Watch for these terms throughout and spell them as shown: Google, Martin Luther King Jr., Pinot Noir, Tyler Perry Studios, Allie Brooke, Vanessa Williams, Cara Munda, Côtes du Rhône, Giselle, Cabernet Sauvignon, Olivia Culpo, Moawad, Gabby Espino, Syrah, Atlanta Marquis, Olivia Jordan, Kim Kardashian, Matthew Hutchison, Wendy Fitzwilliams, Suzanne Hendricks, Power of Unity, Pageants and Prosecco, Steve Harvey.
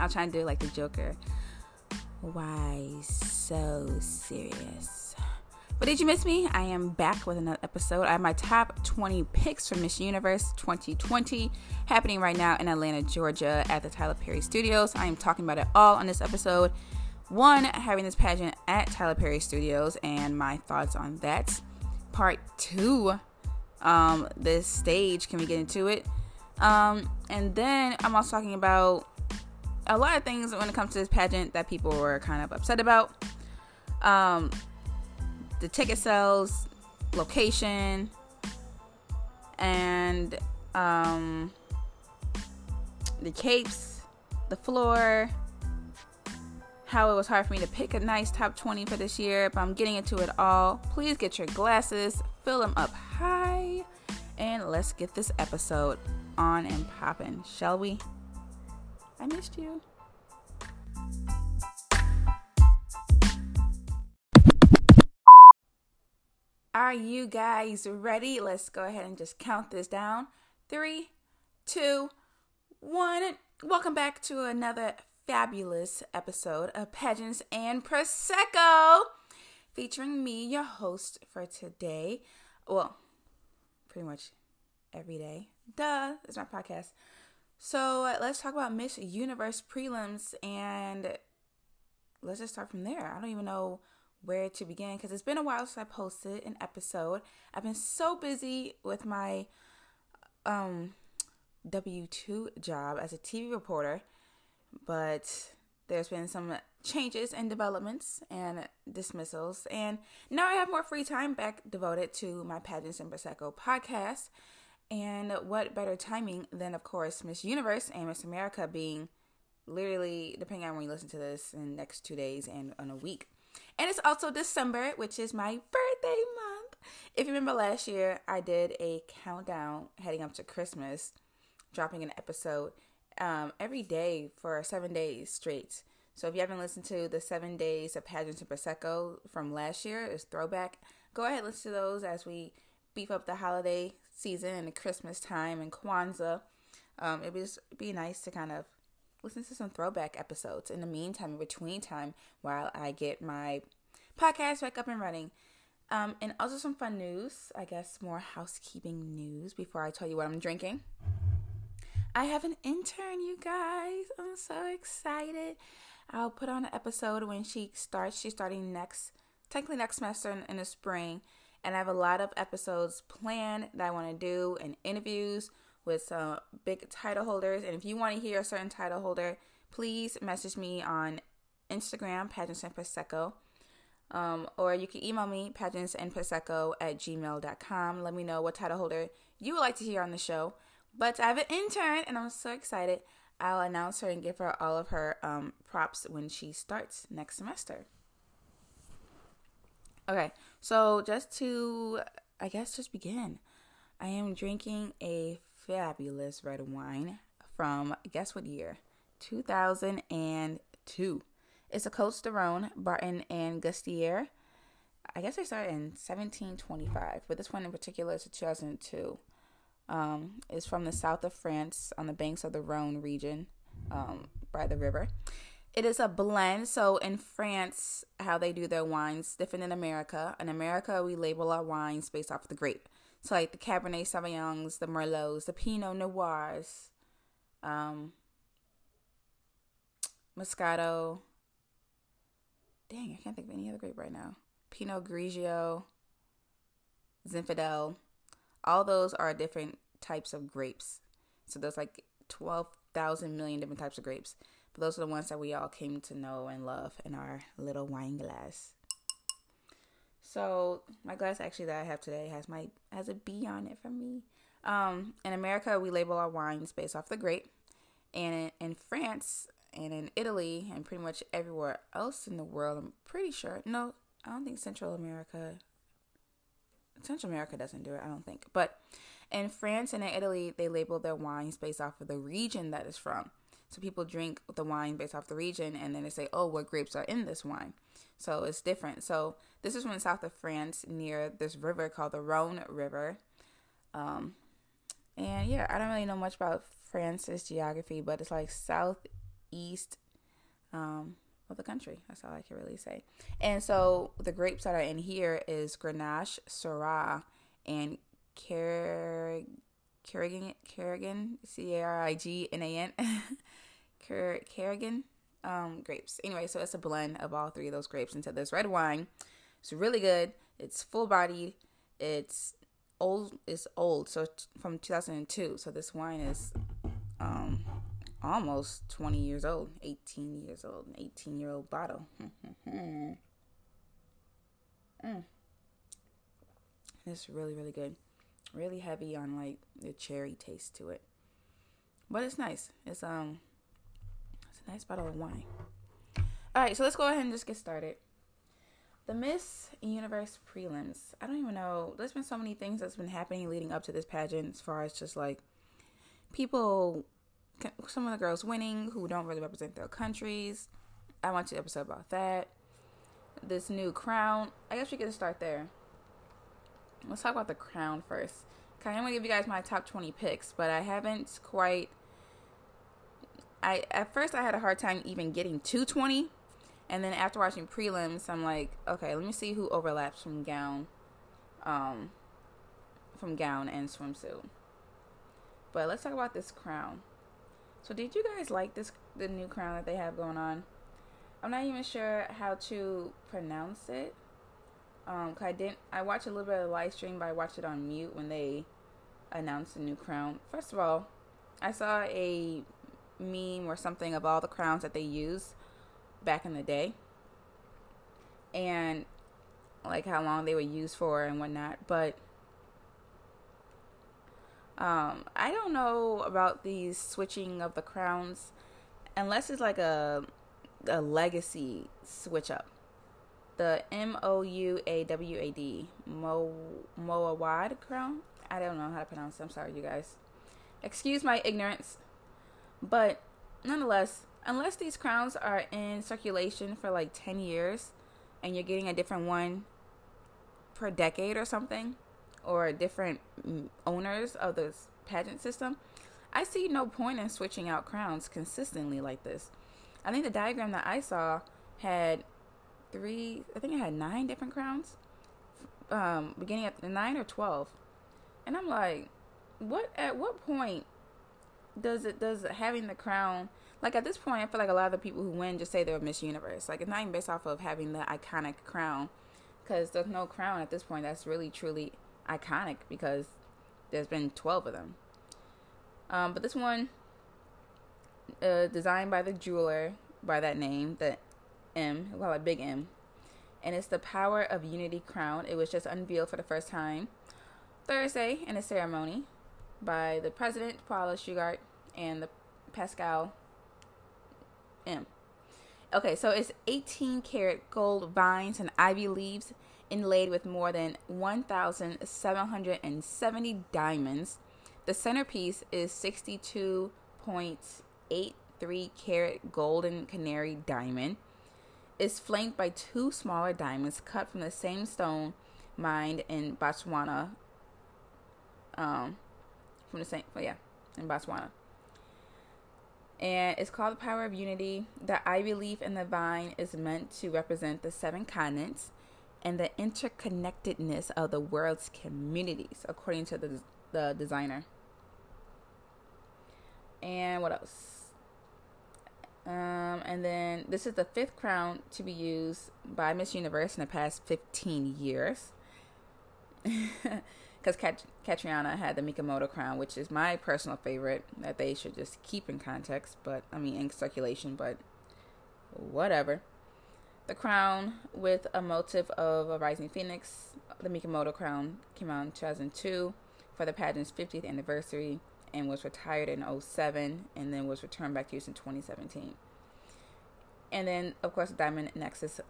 I'll try and do it like the Joker. Why so serious? But did you miss me? I am back with another episode. I have my top 20 picks for Miss Universe 2020 happening right now in Atlanta, Georgia at the Tyler Perry Studios. I am talking about it all on this episode. One, having this pageant at Tyler Perry Studios and my thoughts on that. Part two, this stage. Can we get into it? And then I'm also talking about a lot of things when it comes to this pageant that people were kind of upset about. The ticket sales, location, and the capes, the floor, how it was hard for me to pick a nice top 20 for this year, but I'm getting into it all. Please get your glasses, fill them up high, and let's get this episode on and popping, shall we? I missed you. Are you guys ready? Let's go ahead and just count this down. 3, 2, 1. Welcome back to another fabulous episode of Pageants and Prosecco, featuring me, your host for today. Well, pretty much every day. Duh, it's my podcast. So let's talk about Miss Universe prelims, and let's just start from there. I don't even know where to begin, because it's been a while since I posted an episode. I've been so busy with my W-2 job as a TV reporter, but there's been some changes and developments and dismissals, and now I have more free time back devoted to my Pageants and Prosecco podcast, and what better timing than, of course, Miss Universe and Miss America being literally, depending on when you listen to this, in the next 2 days and on a week. And it's also December, which is my birthday month. If you remember last year, I did a countdown heading up to Christmas, dropping an episode every day for 7 days straight. So if you haven't listened to the 7 days of Pageants and Prosecco from last year, it's throwback. Go ahead and listen to those as we beef up the holiday season and the Christmas time and Kwanzaa. It would just be nice to kind of listen to some throwback episodes in the meantime, in between time, while I get my podcast back up and running. And also some fun news, I guess more housekeeping news before I tell you what I'm drinking. I have an intern, you guys. I'm so excited. I'll put on an episode when she starts. She's starting technically next semester in the spring. And I have a lot of episodes planned that I want to do, and interviews with some big title holders. And if you want to hear a certain title holder, please message me on Instagram, Pageants and Prosecco, or you can email me, pageantsandprosecco@gmail.com. Let me know what title holder you would like to hear on the show. But I have an intern, and I'm so excited. I'll announce her and give her all of her props when she starts next semester. Okay, so just to, I guess, just begin, I am drinking a fabulous red wine from, guess what year? 2002. It's a Côtes du Rhône, Barton and Gustier. I guess they started in 1725, but this one in particular is a 2002. It's from the south of France on the banks of the Rhône region, by the river. It is a blend. So in France, how they do their wines different than America. In America, we label our wines based off the grape. So like the Cabernet Sauvignons, the Merlots, the Pinot Noirs, Moscato. Dang, I can't think of any other grape right now. Pinot Grigio, Zinfandel. All those are different types of grapes. So there's like 12,000 million different types of grapes. But those are the ones that we all came to know and love in our little wine glass. So my glass actually that I have today has a B on it for me. In America, we label our wines based off the grape. And in France and in Italy and pretty much everywhere else in the world, I'm pretty sure. No, I don't think Central America doesn't do it, I don't think. But in France and in Italy, they label their wines based off of the region that it's from. So people drink the wine based off the region, and then they say, oh, what grapes are in this wine? So it's different. So this is from south of France near this river called the Rhône River. And yeah, I don't really know much about France's geography, but it's like south east of the country. That's all I can really say. And so the grapes that are in here is Grenache, Syrah, and Carignan, C-A-R-I-G-N-A-N, Carignan grapes. Anyway, so it's a blend of all three of those grapes into this red wine. It's really good. It's full-bodied. It's old, so from 2002. So this wine is almost 20 years old, 18 years old, an 18-year-old bottle. It's really, really good. Really heavy on like the cherry taste to it, but it's nice. It's a nice bottle of wine. All right, so let's go ahead and just get started. The Miss Universe prelims. I don't even know. There's been so many things that's been happening leading up to this pageant, as far as just like people, some of the girls winning who don't really represent their countries. I want you to episode about that. This new crown. I guess we can start there. Let's talk about the crown first. Okay, I'm gonna give you guys my top 20 picks, but I haven't quite. At first I had a hard time even getting to 20, and then after watching prelims, I'm like, okay, let me see who overlaps from gown and swimsuit. But let's talk about this crown. So did you guys like the new crown that they have going on? I'm not even sure how to pronounce it. I watched a little bit of the live stream, but I watched it on mute when they announced the new crown. First of all, I saw a meme or something of all the crowns that they used back in the day, and like how long they were used for and whatnot. But I don't know about these switching of the crowns, unless it's like a legacy switch up. The M-O-U-A-W-A-D, Moawad crown? I don't know how to pronounce it. I'm sorry, you guys. Excuse my ignorance. But nonetheless, unless these crowns are in circulation for like 10 years and you're getting a different one per decade or something, or different owners of this pageant system, I see no point in switching out crowns consistently like this. I think the diagram that I saw had... I had 9 different crowns, beginning at 9 or 12, and I'm like, at what point does having the crown, like at this point, I feel like a lot of the people who win just say they're Miss Universe. Like, it's not even based off of having the iconic crown, because there's no crown at this point that's really truly iconic, because there's been 12 of them. But this one, designed by the jeweler by that name, the M, well, a big M, and it's the Power of Unity crown. It was just unveiled for the first time Thursday in a ceremony by the president, Paula Shugart, and the Pascal M. Okay, so it's 18-karat gold vines and ivy leaves inlaid with more than 1,770 diamonds. The centerpiece is 62.83-karat golden canary diamond. Is flanked by 2 smaller diamonds cut from the same stone mined in Botswana. In Botswana. And it's called the Power of Unity. The ivy leaf and the vine is meant to represent the 7 continents and the interconnectedness of the world's communities, according to the designer. And what else? And then this is the 5th crown to be used by Miss Universe in the past 15 years. Because Catriona had the Mikimoto crown, which is my personal favorite that they should just keep in circulation, but whatever. The crown with a motif of a rising phoenix, the Mikimoto crown, came out in 2002 for the pageant's 50th anniversary, and was retired in 2007, and then was returned back to use in 2017. And then, of course, The Diamond Nexus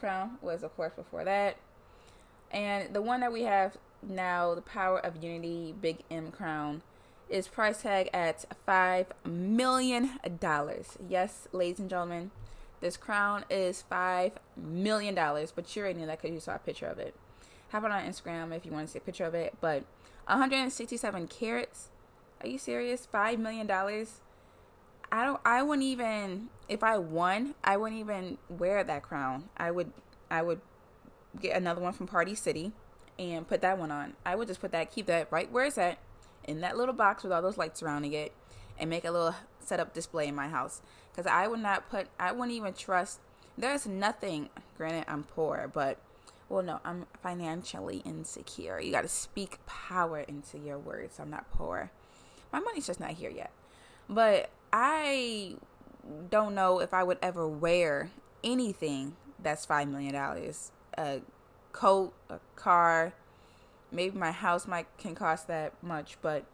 crown was, of course, before that. And the one that we have now, the Power of Unity Big M crown, is price tag at $5 million. Yes, ladies and gentlemen, this crown is $5 million, but you already knew that because you saw a picture of it. Have it on Instagram if you want to see a picture of it. But 167 carats, Are you serious? $5 million? I wouldn't even, if I won, I wouldn't even wear that crown. I would get another one from Party City and put that one on. I would just put that, keep that right where it's at, in that little box with all those lights surrounding it, and make a little setup display in my house. Because I wouldn't even trust, there's nothing, granted I'm poor, but, well no, I'm financially insecure. You gotta speak power into your words. I'm not poor. My money's just not here yet. But I don't know if I would ever wear anything that's $5 million. A coat, a car, maybe my house can cost that much, but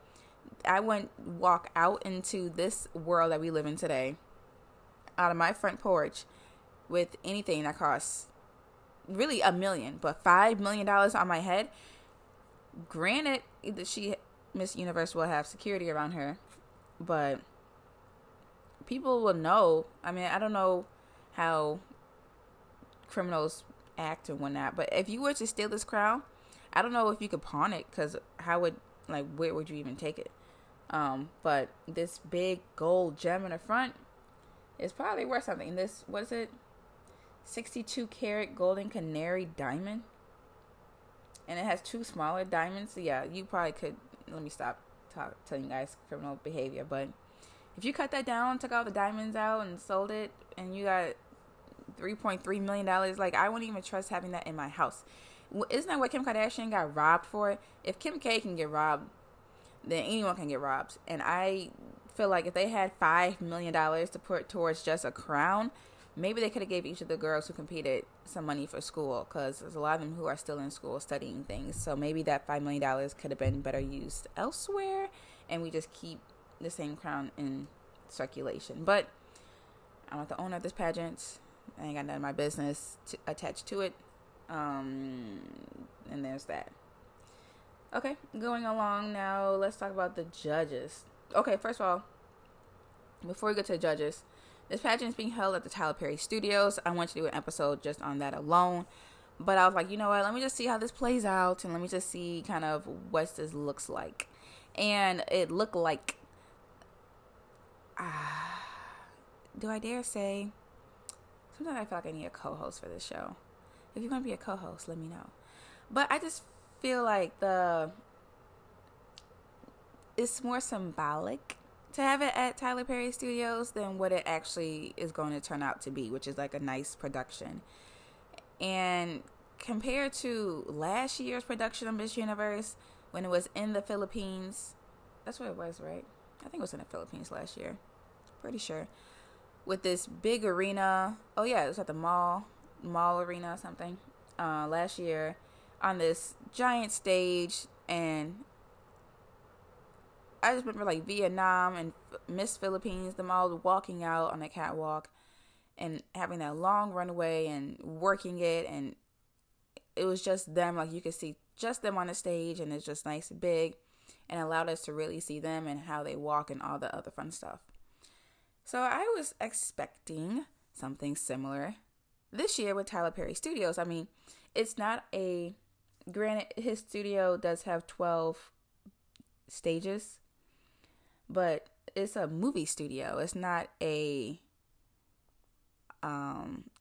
I wouldn't walk out into this world that we live in today, out of my front porch, with anything that costs really $1 million, but $5 million on my head. Granted, Miss Universe will have security around her, but people will know. I mean, I don't know how criminals act and whatnot, but if you were to steal this crown, I don't know if you could pawn it, because where would you even take it? But this big gold gem in the front is probably worth something. This, what is it? 62 karat golden canary diamond. And it has two smaller diamonds. So yeah, you probably could, let me stop telling you guys criminal behavior, but if you cut that down, took all the diamonds out and sold it, and you got $3.3 million, like, I wouldn't even trust having that in my house. Isn't that what Kim Kardashian got robbed for? If Kim K can get robbed, then anyone can get robbed. And I feel like if they had $5 million to put towards just a crown, maybe they could have gave each of the girls who competed some money for school, because there's a lot of them who are still in school studying things. So maybe that $5 million could have been better used elsewhere, and we just keep the same crown in circulation. But I'm not the owner of this pageant. I ain't got none of my business attached to it. And there's that. Okay, going along now, let's talk about the judges. Okay, first of all, before we get to the judges, this pageant is being held at the Tyler Perry Studios. I want to do an episode just on that alone, but I was like, you know what, let me just see how this plays out, and let me just see kind of what this looks like. And it looked like, do I dare say, sometimes I feel like I need a co-host for this show. If you want to be a co-host, let me know. But I just feel like it's more symbolic to have it at Tyler Perry Studios than what it actually is going to turn out to be, which is like a nice production. And compared to last year's production of Miss Universe, when it was in the Philippines, that's where it was, right? I think it was in the Philippines last year. Pretty sure. With this big arena. Oh yeah, it was at the mall arena or something last year, on this giant stage. And I just remember like Vietnam and Miss Philippines, them all walking out on the catwalk and having that long runway and working it, and it was just them, like you could see just them on the stage, and it's just nice and big, and allowed us to really see them and how they walk and all the other fun stuff. So I was expecting something similar this year with Tyler Perry Studios. I mean, it's not a... Granted, his studio does have 12 stages, but it's a movie studio. It's not a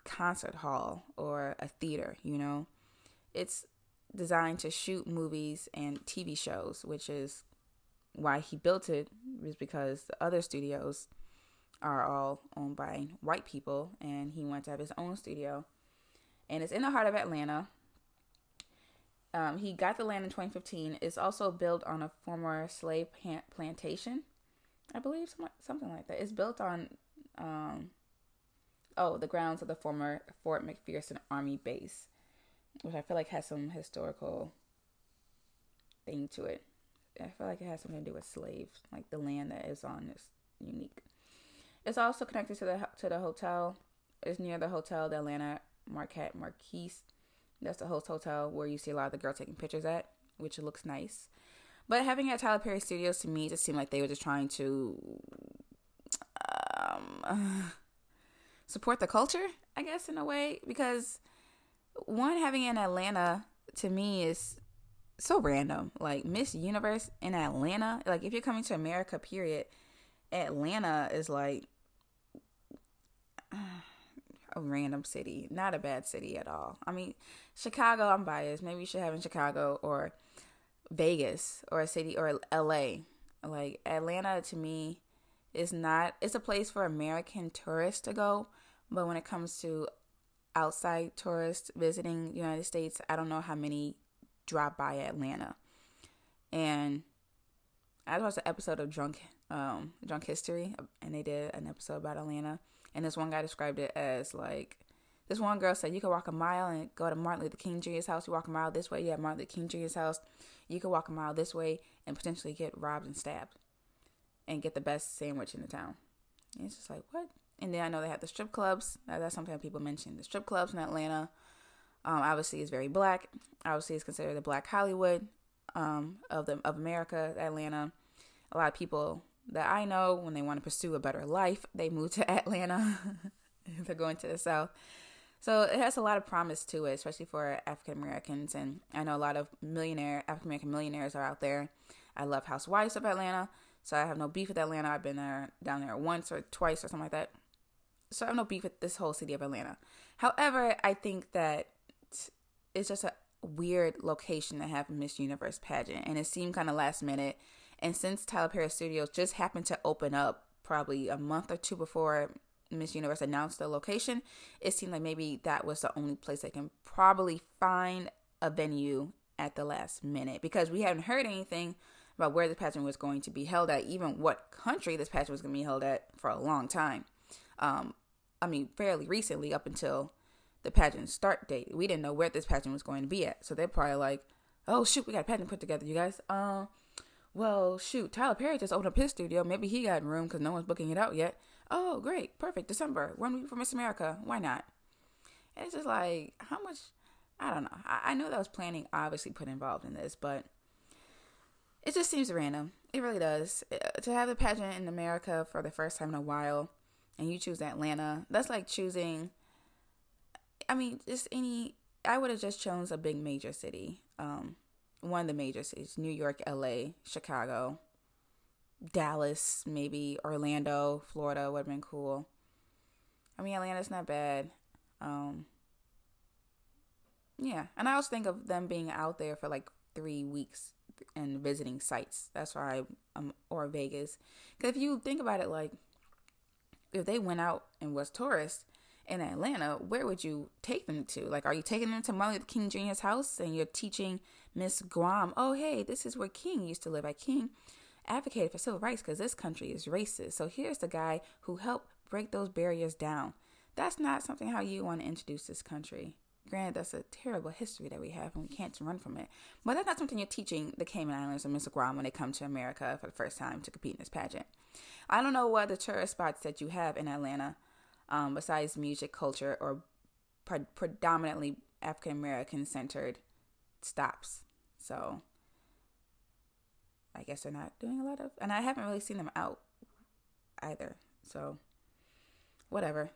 concert hall or a theater, you know? It's designed to shoot movies and TV shows, which is why he built it, is because the other studios are all owned by white people, and he wants to have his own studio. And it's in the heart of Atlanta. He got the land in 2015. It's also built on a former slave plantation, I believe, something like that. It's built on the grounds of the former Fort McPherson Army Base, which I feel like has some historical thing to it. I feel like it has something to do with slaves, like the land that is on is unique. It's also connected to the hotel. It's near the hotel, the Atlanta Marquis. That's the host hotel where you see a lot of the girls taking pictures at, which looks nice. But having it at Tyler Perry Studios, to me, just seemed like they were just trying to support the culture, I guess, in a way. Because, one, having it in Atlanta, to me, is so random. Like, Miss Universe in Atlanta. Like, if you're coming to America, period, Atlanta is like a random city. Not a bad city at all. I mean, Chicago, I'm biased. Maybe you should have in Chicago or Vegas or a city or LA. Like, Atlanta to me is not, it's a place for American tourists to go. But when it comes to outside tourists visiting the United States, I don't know how many drop by Atlanta. And I watched an episode of Drunk History, and they did an episode about Atlanta. And this one guy described it as, like, this one girl said, you can walk a mile and go to Martin Luther King Jr.'s house. You walk a mile this way, you have Martin Luther King Jr.'s house. You can walk a mile this way and potentially get robbed and stabbed and get the best sandwich in the town. And it's just like, what? And then I know they have the strip clubs. That's something that people mention. The strip clubs in Atlanta, obviously, is very black. Obviously, it's considered the Black Hollywood of America, Atlanta. A lot of people that I know, when they want to pursue a better life, they move to Atlanta. They're going to the South. So it has a lot of promise to it, especially for African Americans. And I know a lot of African American millionaires are out there. I love Housewives of Atlanta. So I have no beef with Atlanta. I've been down there once or twice or something like that. So I have no beef with this whole city of Atlanta. However, I think that it's just a weird location to have a Miss Universe pageant. And it seemed kind of last minute. And since Tyler Perry Studios just happened to open up probably a month or two before Miss Universe announced the location, it seemed like maybe that was the only place they can probably find a venue at the last minute. Because we haven't heard anything about where the pageant was going to be held at, even what country this pageant was going to be held at for a long time. Fairly recently, up until the pageant start date, we didn't know where this pageant was going to be at. So they're probably like, oh, shoot, we got a pageant put together, you guys. Tyler Perry just opened up his studio. Maybe he got room because no one's booking it out yet. Oh, great. Perfect. December. 1 week for Miss America. Why not? And it's just like, how much? I don't know. I know that was planning obviously put involved in this, but it just seems random. It really does. To have the pageant in America for the first time in a while, and you choose Atlanta, that's like choosing, I would have just chosen a big major city. One of the major cities, New York, LA, Chicago, Dallas, maybe Orlando, Florida would have been cool. Atlanta's not bad. And I also think of them being out there for like 3 weeks and visiting sites. That's why or Vegas. Because if you think about it, like, if they went out and was tourists in Atlanta, where would you take them to? Like, are you taking them to Martin Luther King Jr.'s house and you're teaching Miss Guam, oh, hey, this is where King used to live. King advocated for civil rights because this country is racist. So here's the guy who helped break those barriers down. That's not something how you want to introduce this country. Granted, that's a terrible history that we have and we can't run from it. But that's not something you're teaching the Cayman Islands and Miss Guam when they come to America for the first time to compete in this pageant. I don't know what the tourist spots that you have in Atlanta, besides music, culture, or predominantly African-American-centered stops. So I guess they're not doing a lot of... And I haven't really seen them out either. So whatever.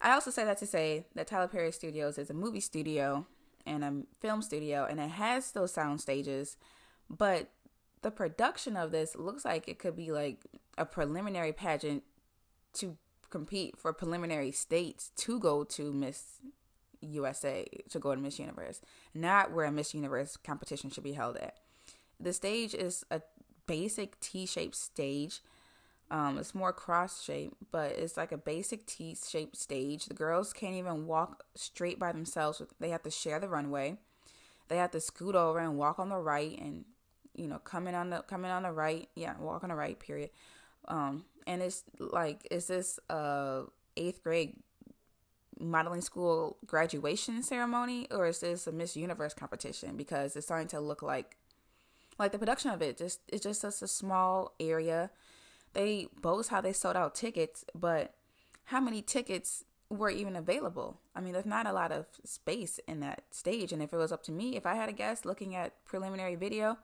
I also say that to say that Tyler Perry Studios is a movie studio and a film studio, and it has those sound stages, but the production of this looks like it could be like a preliminary pageant to compete for preliminary states to go to Miss USA, to go to Miss Universe, not where a Miss Universe competition should be held at. The stage is a basic T-shaped stage. It's more cross-shaped, but it's like a basic T-shaped stage. The girls can't even walk straight by themselves. They have to share the runway. They have to scoot over and walk on the right, and coming on the right. Yeah, walk on the right. Period. And it's like, is this eighth grade modeling school graduation ceremony, or is this a Miss Universe competition? Because it's starting to look like the production of it. It's just such a small area. They boast how they sold out tickets, but how many tickets were even available? There's not a lot of space in that stage. And if it was up to me, if I had a guess looking at preliminary video,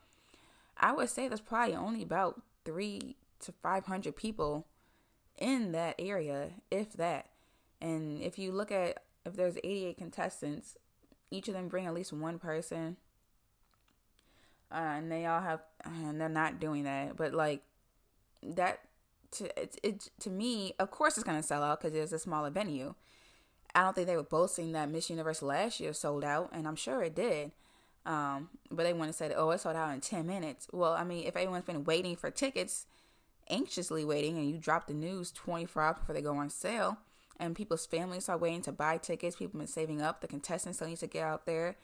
I would say there's probably only about 300 to 500 people in that area, if that. And if you look at, if there's 88 contestants, each of them bring at least one person. and they all have, and they're not doing that. But like that, to me, of course it's gonna sell out because it's a smaller venue. I don't think they were boasting that Miss Universe last year sold out, and I'm sure it did. But they want to say that, oh, it sold out in 10 minutes. Well, I mean, if everyone's been waiting for tickets, anxiously waiting, and you drop the news 24 hours before they go on sale, and people's families are waiting to buy tickets, people have been saving up, the contestants still need to get out there.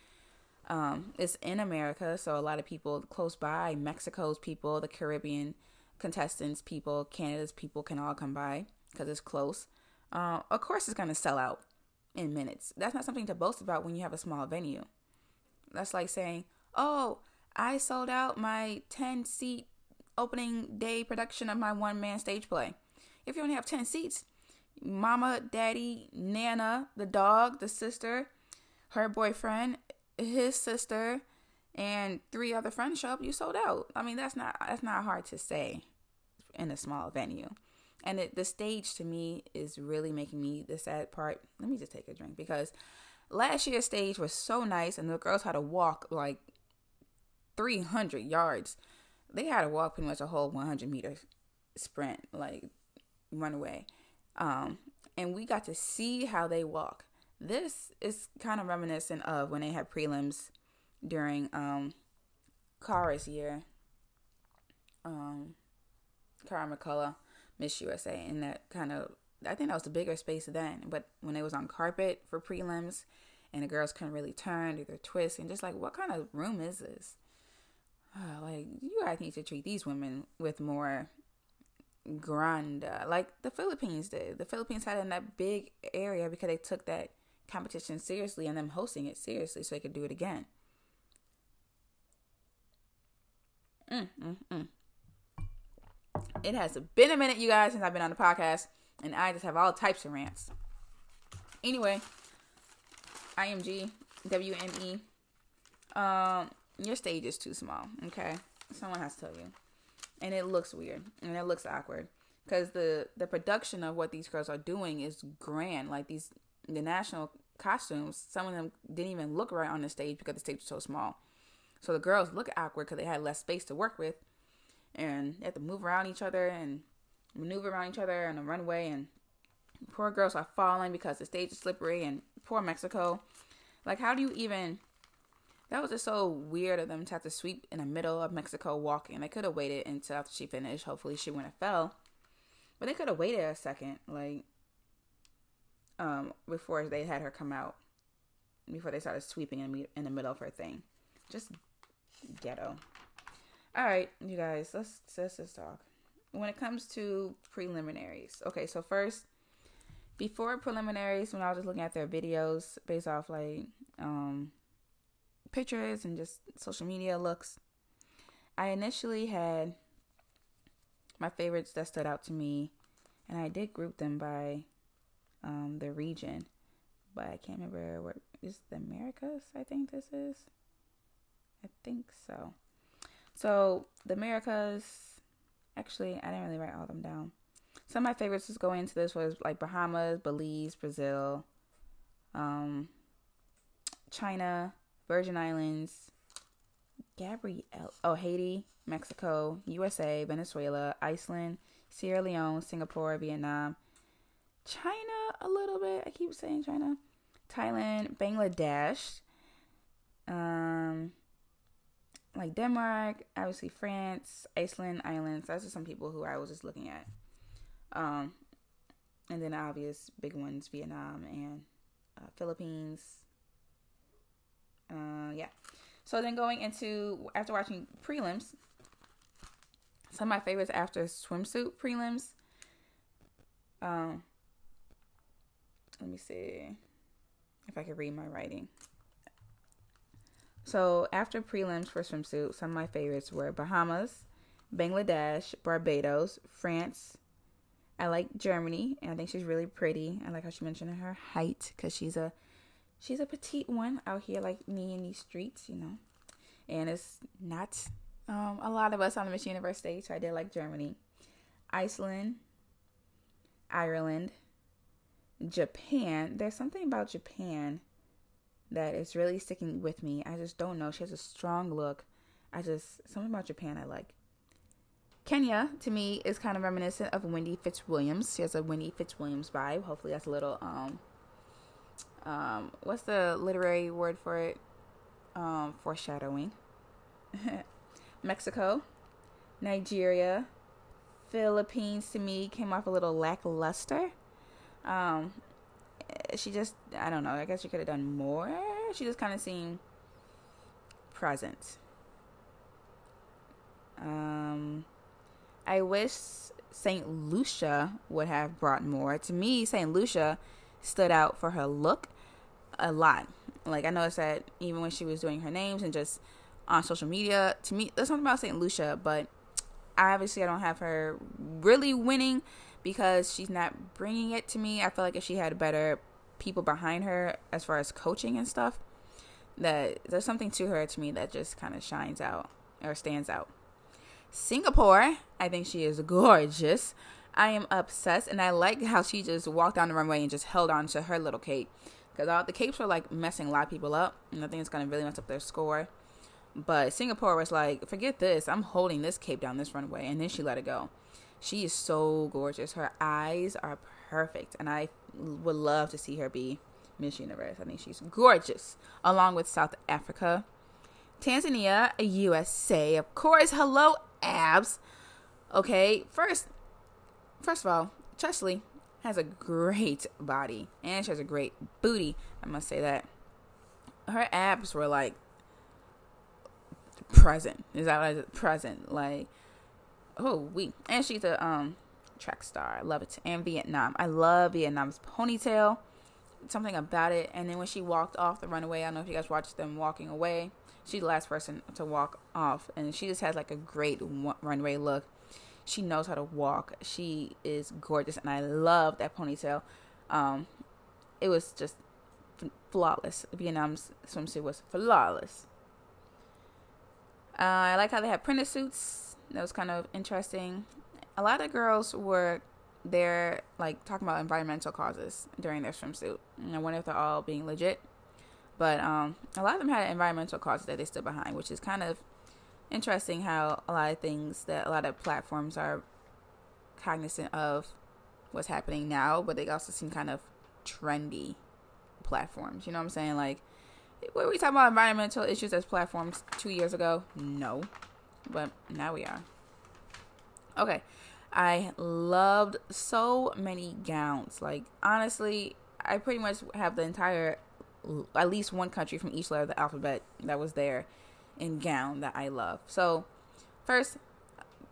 It's in America, so a lot of people close by, Mexico's people, the Caribbean contestants people, Canada's people can all come by because it's close. Of course it's going to sell out in minutes. That's not something to boast about when you have a small venue. That's like saying, oh, I sold out my 10-seat opening day production of my one-man stage play. If you only have 10 seats, mama, daddy, nana, the dog, the sister, her boyfriend, his sister, and 3 other friends show up, you sold out. I mean, that's not hard to say in a small venue. And the stage, to me, is really making me the sad part. Let me just take a drink, because last year's stage was so nice, and the girls had to walk like 300 yards. They had to walk pretty much a whole 100-meter sprint, like runaway. And we got to see how they walk. This is kind of reminiscent of when they had prelims during Cara's year, Kara McCullough, Miss USA, and that kind of, I think that was the bigger space then, but when it was on carpet for prelims and the girls couldn't really turn, do their twists, and just like, what kind of room is this? Like, you guys need to treat these women with more granda, like the Philippines did. The Philippines had in that big area because they took that competition seriously and them hosting it seriously so they could do it again. It has been a minute, you guys, since I've been on the podcast. And I just have all types of rants. Anyway, IMG, WME. Your stage is too small, okay? Someone has to tell you. And it looks weird. And it looks awkward. Because the production of what these girls are doing is grand. Like, the national costumes, some of them didn't even look right on the stage because the stage was so small. So the girls look awkward because they had less space to work with. And they had to move around each other and maneuver around each other on the runway, and poor girls are falling because the stage is slippery, and poor Mexico. Like, how do you even, that was just so weird of them to have to sweep in the middle of Mexico walking. They could have waited until after she finished. Hopefully she wouldn't have fell, but they could have waited a second, like, before they had her come out, before they started sweeping in the middle of her thing. Just ghetto. All right, you guys, let's just talk. When it comes to preliminaries, okay, so first, before preliminaries, when I was just looking at their videos based off, like, pictures and just social media looks, I initially had my favorites that stood out to me, and I did group them by the region, but I can't remember what is the Americas, I think this is. I think so. So, the Americas... Actually, I didn't really write all of them down. Some of my favorites just going into this was like Bahamas, Belize, Brazil, China, Virgin Islands, Gabrielle, oh, Haiti, Mexico, USA, Venezuela, Iceland, Sierra Leone, Singapore, Vietnam, China a little bit. I keep saying China. Thailand, Bangladesh, like Denmark, obviously France, Iceland, islands. Those are some people who I was just looking at. And then obvious big ones, Vietnam and Philippines. Yeah. So then going into, after watching prelims, some of my favorites after swimsuit prelims. Let me see if I can read my writing. So, after prelims for swimsuit, some of my favorites were Bahamas, Bangladesh, Barbados, France. I like Germany, and I think she's really pretty. I like how she mentioned her height, because she's a petite one out here like me in these streets, you know. And it's not a lot of us on the Miss Universe stage, so I did like Germany. Iceland, Ireland, Japan. There's something about Japan that is really sticking with me. I just don't know. She has a strong look. Something about Japan I like. Kenya, to me, is kind of reminiscent of Wendy Fitzwilliams. She has a Wendy Fitzwilliams vibe. Hopefully that's a little, what's the literary word for it? Foreshadowing. Mexico, Nigeria, Philippines, to me, came off a little lackluster. She just, I don't know, I guess she could have done more. She just kind of seemed present. I wish St. Lucia would have brought more. To me, St. Lucia stood out for her look a lot. Like, I noticed that even when she was doing her names and just on social media, to me, there's something about St. Lucia, but obviously I don't have her really winning because she's not bringing it to me. I feel like if she had better people behind her as far as coaching and stuff, that there's something to her, to me, that just kind of shines out or stands out. Singapore, I think she is gorgeous. I am obsessed, and I like how she just walked down the runway and just held on to her little cape, because all the capes were like messing a lot of people up, and I think it's going to really mess up their score. But Singapore was like, forget this, I'm holding this cape down this runway, and then she let it go. She is so gorgeous. Her eyes are perfect, and I would love to see her be Miss Universe. I think she's gorgeous, along with South Africa, Tanzania, USA, of course. Hello, abs. Okay, first of all, Chesley has a great body, and she has a great booty, I must say that. Her abs were like present. Is that what I said? Present, like, oh, we. And she's a track star. I love it. And Vietnam, I love Vietnam's ponytail, something about it. And then when she walked off the runway, I don't know if you guys watched them walking away, she's the last person to walk off, and she just has like a great runway look. She knows how to walk. She is gorgeous, and I love that ponytail. It was just flawless. Vietnam's swimsuit was flawless. I like how they had printed suits. That was kind of interesting. A lot of girls were there like talking about environmental causes during their swimsuit, and I wonder if they're all being legit. But a lot of them had environmental causes that they stood behind, which is kind of interesting how a lot of things that a lot of platforms are cognizant of what's happening now, but they also seem kind of trendy platforms. You know what I'm saying? Like, were we talking about environmental issues as platforms 2 years ago? No. But now we are. Okay. I loved so many gowns. Like, honestly, I pretty much have the entire... at least one country from each letter of the alphabet that was there in gown that I love. So first,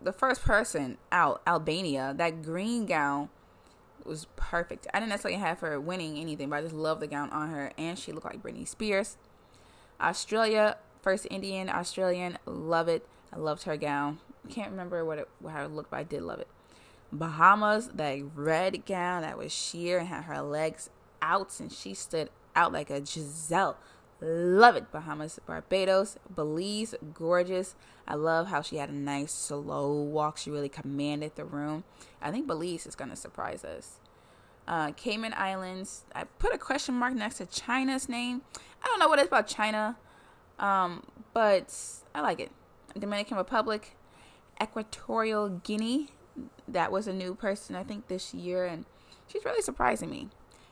the first person out, Albania, that green gown was perfect. I didn't necessarily have her winning anything, but I just love the gown on her, and she looked like Britney Spears. Australia, first Indian Australian, love it. I loved her gown. Can't remember how it looked, but I did love it. Bahamas, that red gown that was sheer and had her legs out, and she stood out like a Giselle. Love it. Bahamas, Barbados, Belize, gorgeous. I love how she had a nice slow walk. She really commanded the room. I think Belize is going to surprise us. Cayman Islands, I put a question mark next to China's name. I don't know what it's about China, but I like it. Dominican Republic, Equatorial Guinea, that was a new person I think this year, and she's really surprising me.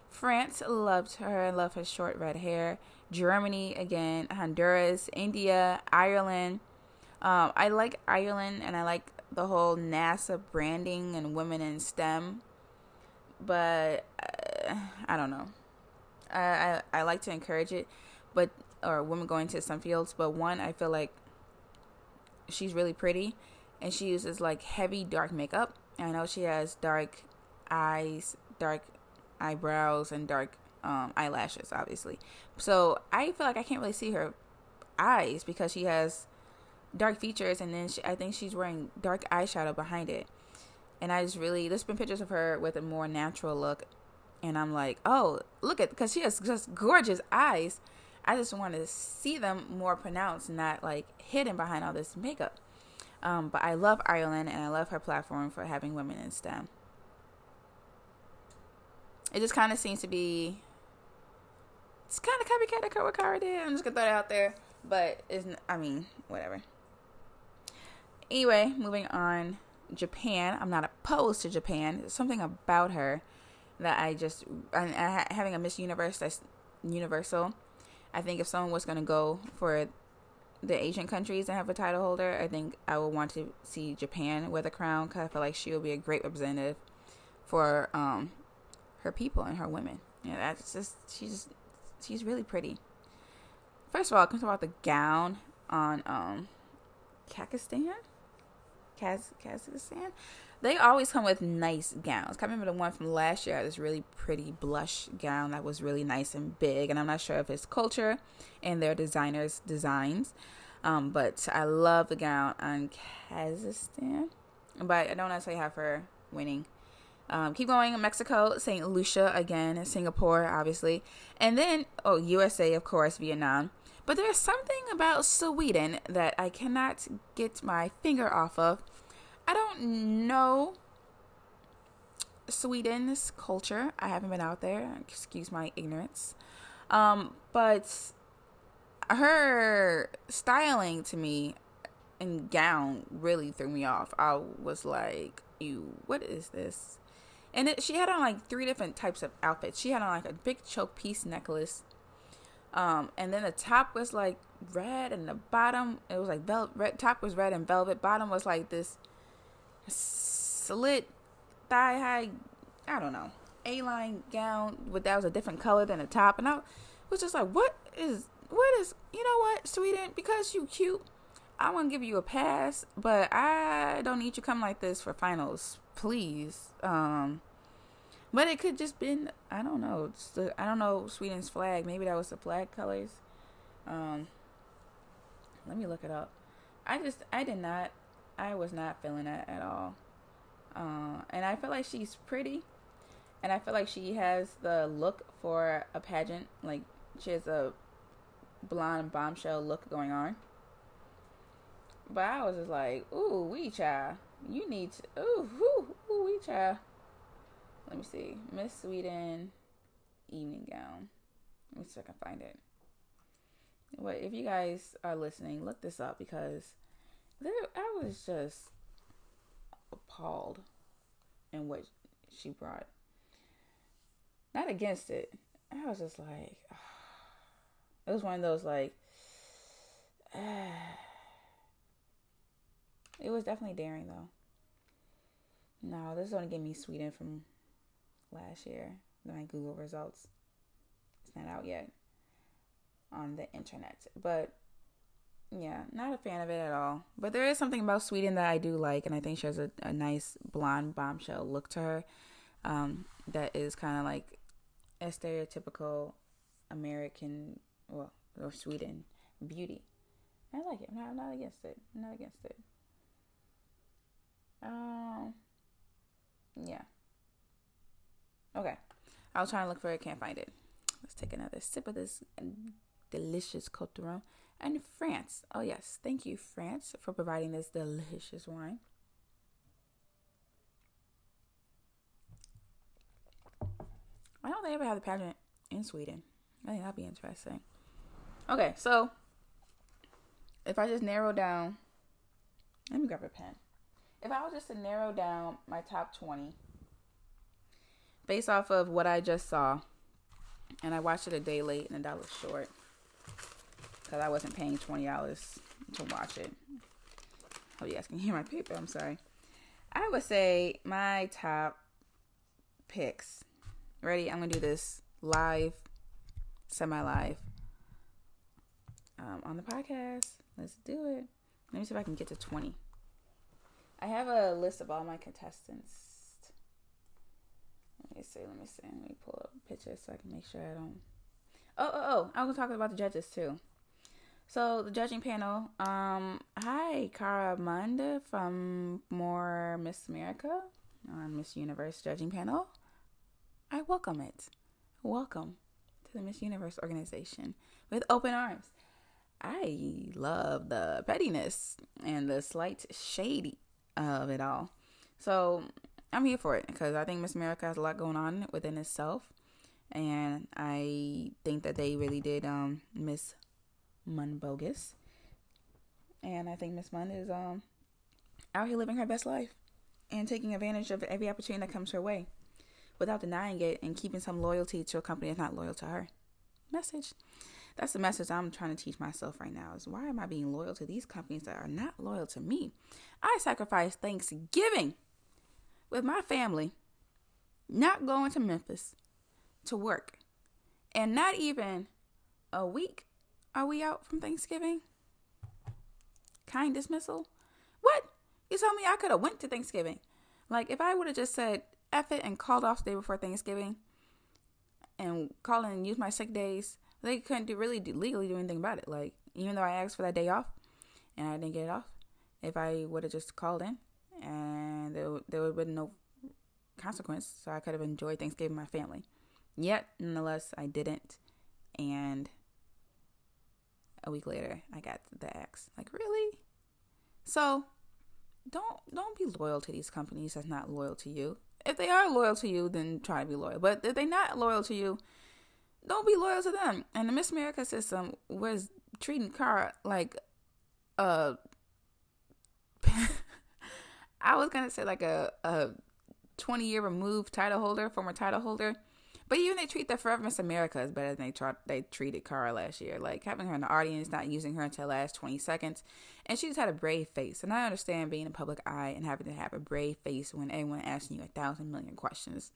France, loved her short red hair. Germany, again, Honduras, India, Ireland. I like Ireland, and I like the whole NASA branding and women in STEM, but I don't know. I like to encourage it, or women going to some fields, but one, I feel like she's really pretty, and she uses like heavy dark makeup. I know she has dark eyes, dark eyebrows, and dark eyelashes, obviously. So I feel like I can't really see her eyes because she has dark features, and then I think she's wearing dark eyeshadow behind it. And I just really, there's been pictures of her with a more natural look, and I'm like, oh, look at, because she has just gorgeous eyes. I just want to see them more pronounced, not like hidden behind all this makeup. But I love Ireland, and I love her platform for having women in STEM. It just kind of seems to be, it's kind of copycat of what Cara did. I'm just going to throw it out there. But, whatever. Anyway, moving on. Japan. I'm not opposed to Japan. There's something about her that I just... I having a Miss Universe that's universal. I think if someone was going to go for the Asian countries and have a title holder, I think I would want to see Japan wear the crown, because I feel like she would be a great representative for her people and her women. Yeah, you know, that's just... She's really pretty. First of all, it comes about the gown on Kazakhstan. They always come with nice gowns. I remember the one from last year. I had this really pretty blush gown that was really nice and big. And I'm not sure if it's culture and their designers' designs. But I love the gown on Kazakhstan. But I don't necessarily have her winning. Keep going. Mexico, St. Lucia again, Singapore, obviously. And then, USA, of course, Vietnam. But there's something about Sweden that I cannot get my finger off of. I don't know Sweden's culture. I haven't been out there. Excuse my ignorance. But her styling to me and gown really threw me off. I was like, ew, what is this? And she had on like three different types of outfits. She had on like a big choke piece necklace. And then the top was like red, and the bottom, it was like velvet. Top was red and velvet. Bottom was like this slit thigh high, I don't know, A-line gown, but that was a different color than the top. And I was just like, you know what, Sweden, because you cute, I want to give you a pass, but I don't need you come like this for finals, please. But it could just been, I don't know. I don't know Sweden's flag. Maybe that was the flag colors. Let me look it up. I was not feeling that at all. And I feel like she's pretty. And I feel like she has the look for a pageant. Like, she has a blonde bombshell look going on. But I was just like, ooh, wee child. You need to, ooh, wee child. Let me see. Miss Sweden evening gown. Let me see if I can find it. Well, if you guys are listening, look this up, because I was just appalled in what she brought. Not against it. I was just like, oh. It was one of those like, it was definitely daring though. No, this is going to give me Sweden from last year. My Google results. It's not out yet on the internet. But yeah, not a fan of it at all. But there is something about Sweden that I do like. And I think she has a nice blonde bombshell look to her. That is kind of like a stereotypical American, or Sweden beauty. I like it. I'm not against it. I'm not against it. Yeah. Okay. I was trying to look for it. Can't find it. Let's take another sip of this delicious Côtes du Rhône. And France. Oh, yes. Thank you, France, for providing this delicious wine. I don't think they ever have the pageant in Sweden. I think that'd be interesting. Okay. So, if I just narrow down. Let me grab a pen. If I was just to narrow down my top 20 based off of what I just saw, and I watched it a day late and $1 short because I wasn't paying $20 to watch it. Oh, you guys can hear my paper. I'm sorry. I would say my top picks. Ready? I'm going to do this live, semi-live on the podcast. Let's do it. Let me see if I can get to 20. I have a list of all my contestants. Let me see. Let me pull up pictures so I can make sure I don't... I was talking about the judges, too. So, the judging panel. Hi, Cara Munda from more Miss America on Miss Universe judging panel. I welcome it. Welcome to the Miss Universe organization with open arms. I love the pettiness and the slight shady of it all. So I'm here for it, because I think Miss America has a lot going on within itself, and I think that they really did Miss Munn bogus, and I think Miss Munn is out here living her best life and taking advantage of every opportunity that comes her way without denying it and keeping some loyalty to a company that's not loyal to her. Message. That's the message I'm trying to teach myself right now is why am I being loyal to these companies that are not loyal to me? I sacrificed Thanksgiving with my family, not going to Memphis to work, and not even a week are we out from Thanksgiving. Kind dismissal. What? You told me I could have went to Thanksgiving. Like if I would have just said F it and called off the day before Thanksgiving and call in and use my sick days, they couldn't legally do anything about it. Like, even though I asked for that day off and I didn't get it off, if I would have just called in and there would have been no consequence, so I could have enjoyed Thanksgiving with my family. Yet, nonetheless, I didn't. And a week later, I got the axe. Like, really? So, don't be loyal to these companies that's not loyal to you. If they are loyal to you, then try to be loyal. But if they're not loyal to you, don't be loyal to them. And the Miss America system was treating Cara like a... I was going to say like a 20-year removed title holder, former title holder. But even they treat the Forever Miss America as better than they treated Cara last year. Like having her in the audience, not using her until the last 20 seconds. And she just had a brave face. And I understand being a public eye and having to have a brave face when everyone asks you 1,000 million questions.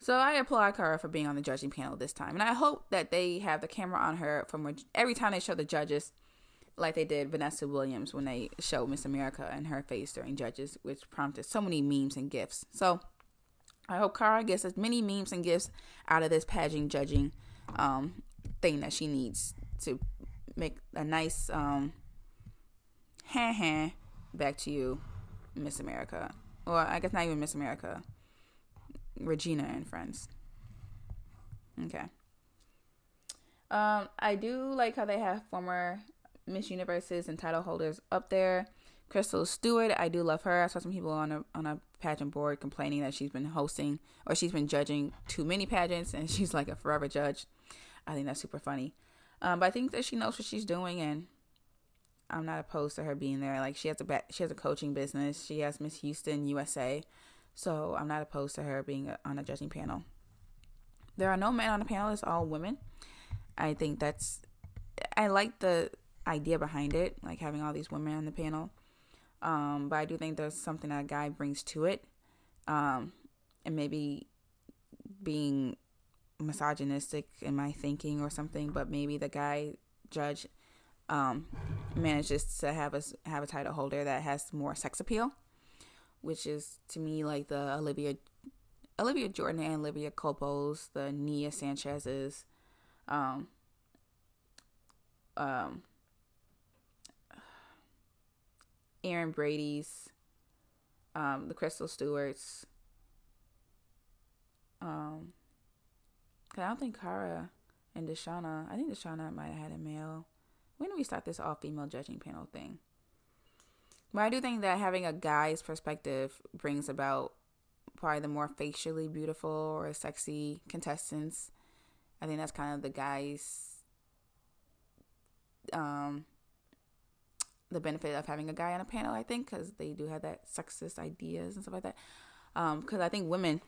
So I applaud Cara for being on the judging panel this time. And I hope that they have the camera on her from every time they show the judges, like they did Vanessa Williams when they showed Miss America and her face during judges, which prompted so many memes and gifs. So I hope Cara gets as many memes and gifs out of this pageant judging thing that she needs to make a nice hand back to you, Miss America. Or I guess not even Miss America. Regina and friends. Okay. I do like how they have former Miss Universes and title holders up there. Crystal Stewart, I do love her. I saw some people on a pageant board complaining that she's been hosting or she's been judging too many pageants and she's like a forever judge. I think that's super funny. But I think that she knows what she's doing and I'm not opposed to her being there. Like she has a coaching business. She has Miss Houston USA. So I'm not opposed to her being on a judging panel. There are no men on the panel. It's all women. I think I like the idea behind it, like having all these women on the panel. But I do think there's something that a guy brings to it. And maybe being misogynistic in my thinking or something, but maybe the guy judge manages to have a title holder that has more sex appeal, which is to me like the Olivia Jordan and Olivia Copos, the Nia Sanchez's, Aaron Brady's, the Crystal Stewart's. 'Cause I don't think Cara and Deshauna. I think Deshauna might have had a male. When did we start this all-female judging panel thing? But I do think that having a guy's perspective brings about probably the more facially beautiful or sexy contestants. I think that's kind of the guy's, the benefit of having a guy on a panel, I think, because they do have that sexist ideas and stuff like that. Because I think women,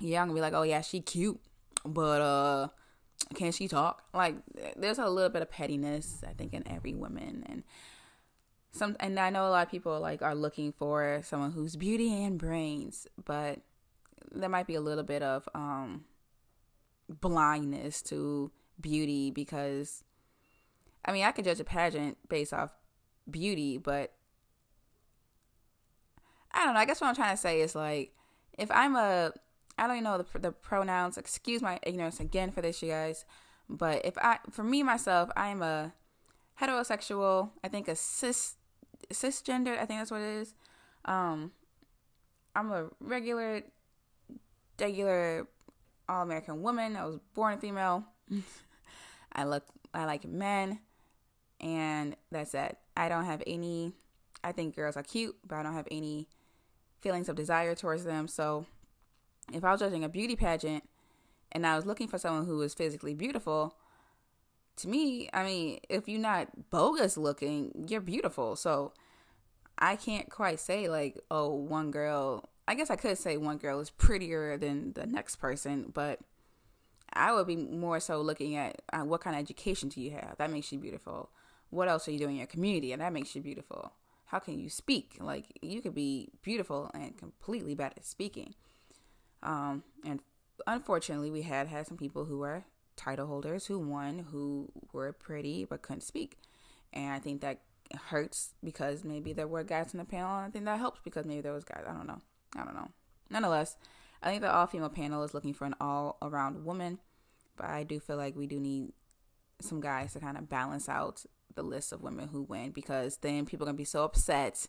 yeah, I'm going to be like, oh, yeah, she cute, but can she talk? Like, there's a little bit of pettiness, I think, in every woman, and I know a lot of people like are looking for someone who's beauty and brains, but there might be a little bit of blindness to beauty because, I mean, I could judge a pageant based off beauty, but I don't know. I guess what I'm trying to say is like if I don't even know the pronouns. Excuse my ignorance again for this, you guys. But I am a heterosexual. I think a cisgender. I think that's what it is. I'm a regular all-American woman. I was born female. I like men, and that's it. I don't have any. I think girls are cute, but I don't have any feelings of desire towards them. So, if I was judging a beauty pageant, and I was looking for someone who was physically beautiful. To me, I mean, if you're not bogus looking, you're beautiful. So I can't quite say like, oh, one girl, I guess I could say one girl is prettier than the next person, but I would be more so looking at what kind of education do you have? That makes you beautiful. What else are you doing in your community? And that makes you beautiful. How can you speak? Like, you could be beautiful and completely bad at speaking. And unfortunately, we had some people who were title holders who won, who were pretty but couldn't speak. And I think that hurts because maybe there were guys in the panel. And I think that helps because maybe there was guys. I don't know. Nonetheless, I think the all-female panel is looking for an all-around woman. But I do feel like we do need some guys to kind of balance out the list of women who win, because then people are going to be so upset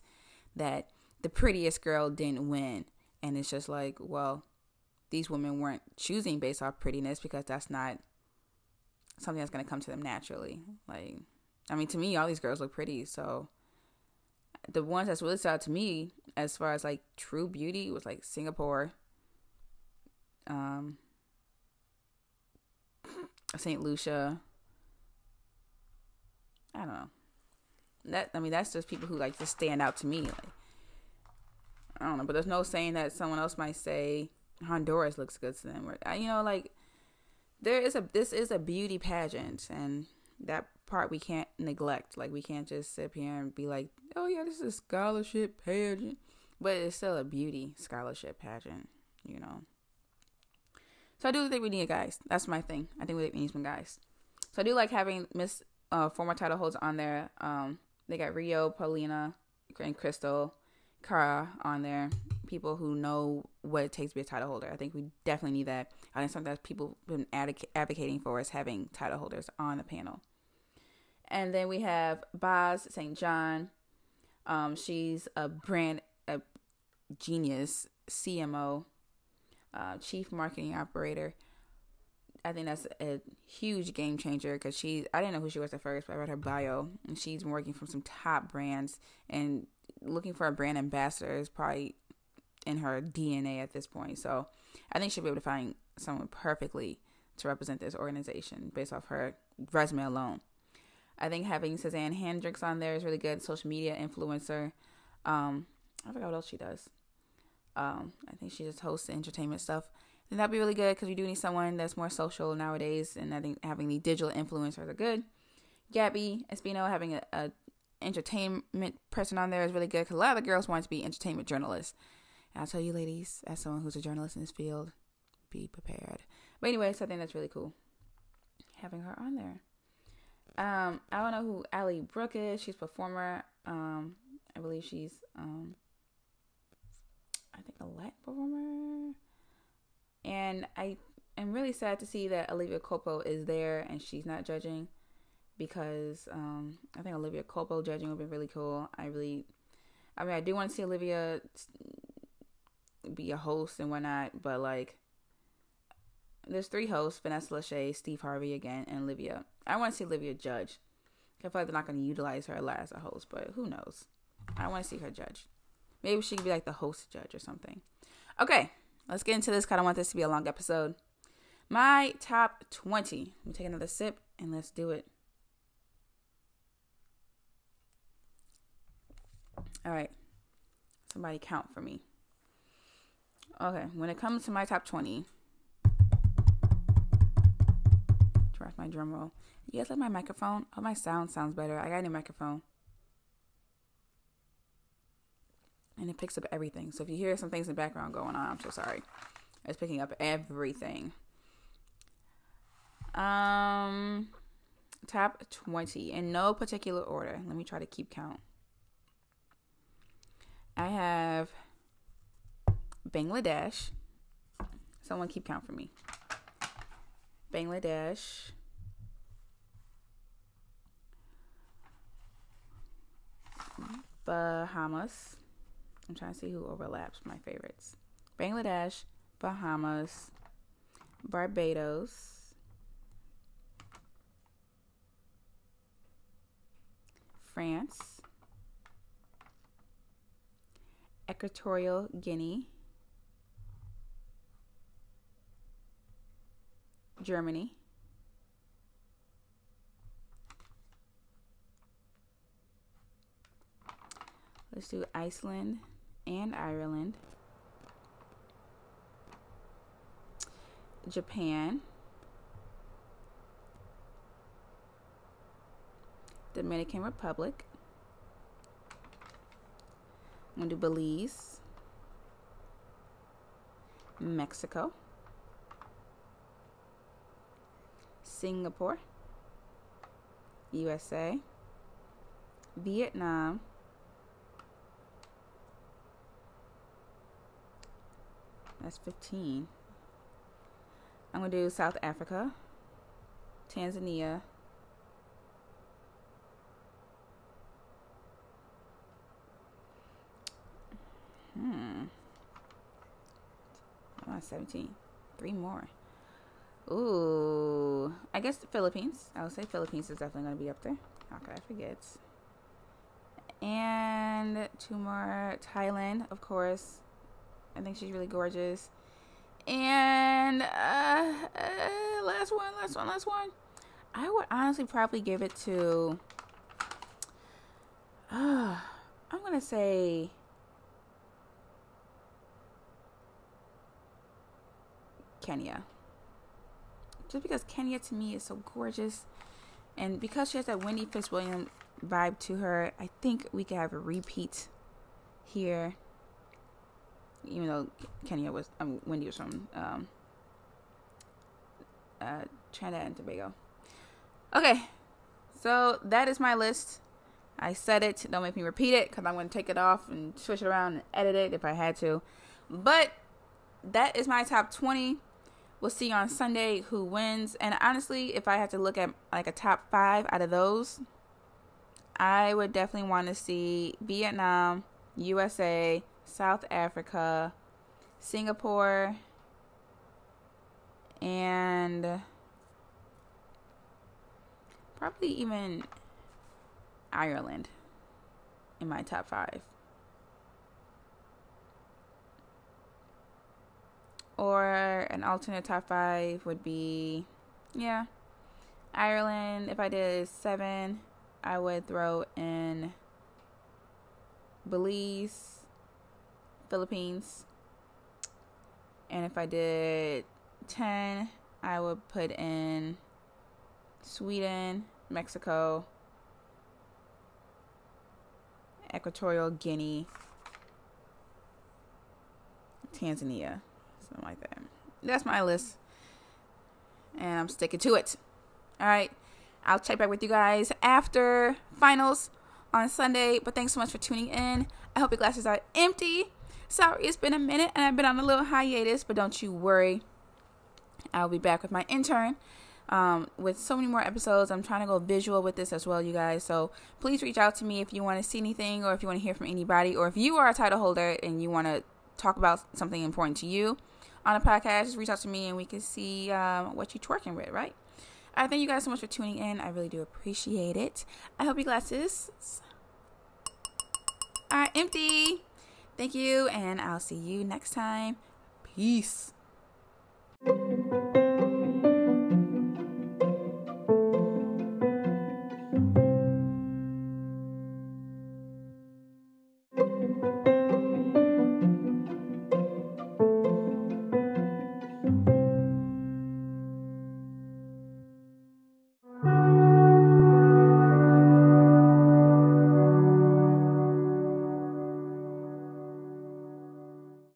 that the prettiest girl didn't win. And it's just like, well, these women weren't choosing based off prettiness because that's not something that's going to come to them naturally. Like, I mean, to me, all these girls look pretty. So the ones that's really stood out to me as far as like true beauty was like Singapore, St. Lucia. I don't know. That's just people who like to stand out to me. Like, I don't know, but there's no saying that someone else might say Honduras looks good to them. Or, you know, like this is a beauty pageant, and that part we can't neglect. Like, we can't just sit here and be like, oh yeah, this is a scholarship pageant, but it's still a beauty scholarship pageant, you know. So I do think we need guys. That's my thing. I think we need some guys. So I do like having Miss former title holds on there. They got Rio, Paulina, and Crystal, Cara on there. People who know what it takes to be a title holder. I think we definitely need that. I think something that people have been advocating for is having title holders on the panel. And then we have Baz St. John. She's a genius, CMO, chief marketing operator. I think that's a huge game changer because I didn't know who she was at first, but I read her bio, and she's been working from some top brands and looking for a brand ambassador is probably in her DNA at this point. So I think she'll be able to find someone perfectly to represent this organization based off her resume alone. I think having Suzanne Hendricks on there is really good. Social media influencer. I forgot what else she does. I think she just hosts entertainment stuff. And that'd be really good because we do need someone that's more social nowadays. And I think having the digital influencers are good. Gabby Espino, having a entertainment person on there is really good because a lot of the girls want to be entertainment journalists. And I'll tell you, ladies, as someone who's a journalist in this field, be prepared. But anyway, so I think that's really cool having her on there. I don't know who Allie Brooke is. She's a performer. I believe she's, I think, a Latin performer. And I am really sad to see that Olivia Culpo is there and she's not judging, because I think Olivia Culpo judging would be really cool. I do want to see Olivia be a host and whatnot, but like, there's three hosts: Vanessa Lachey, Steve Harvey again, and Olivia. I want to see Olivia judge. I feel like they're not going to utilize her a lot as a host, but who knows? I want to see her judge. Maybe she could be like the host judge or something. Okay. Let's get into this because I don't want this to be a long episode. My top 20. Let me take another sip and let's do it. All right. Somebody count for me. Okay. When it comes to my top 20. Drop my drum roll. You guys like my microphone? Oh, my sound sounds better. I got a new microphone. And it picks up everything. So if you hear some things in the background going on, I'm so sorry. It's picking up everything. Top 20. In no particular order. Let me try to keep count. I have Bangladesh. Someone keep count for me. Bangladesh. Bahamas. I'm trying to see who overlaps my favorites. Bangladesh, Bahamas, Barbados, France, Equatorial Guinea, Germany, Let's do Iceland and Ireland. Japan. Dominican Republic. I'm going to do Belize. Mexico. Singapore. USA. Vietnam. That's 15. I'm going to do South Africa, Tanzania, oh, 17, 3 more. Ooh, I guess the Philippines. I would say Philippines is definitely going to be up there. How could I forget? And 2 more, Thailand, of course. I think she's really gorgeous. And last one. I would honestly probably give it to, I'm going to say Kenya. Just because Kenya to me is so gorgeous. And because she has that Wendy Fitzwilliams vibe to her, I think we could have a repeat here. Even though Kenya was, Wendy was from Trinidad and Tobago. Okay, so that is my list. I said it. Don't make me repeat it because I'm going to take it off and switch it around and edit it if I had to. But that is my top 20. We'll see on Sunday who wins. And honestly, if I had to look at like a top 5 out of those, I would definitely want to see Vietnam, USA, South Africa, Singapore, and probably even Ireland in my top 5. Or an alternate top 5 would be, yeah, Ireland. If I did 7, I would throw in Belize, Philippines, and if I did 10, I would put in Sweden, Mexico, Equatorial Guinea, Tanzania, something like that. That's my list, and I'm sticking to it. All right, I'll check back with you guys after finals on Sunday, but thanks so much for tuning in. I hope your glasses are empty. Sorry, it's been a minute and I've been on a little hiatus, but don't you worry. I'll be back with my intern with so many more episodes. I'm trying to go visual with this as well, you guys. So please reach out to me if you want to see anything or if you want to hear from anybody or if you are a title holder and you want to talk about something important to you on a podcast. Just reach out to me and we can see what you're twerking with, right? I thank you guys so much for tuning in. I really do appreciate it. I hope your glasses are empty. Thank you, and I'll see you next time. Peace.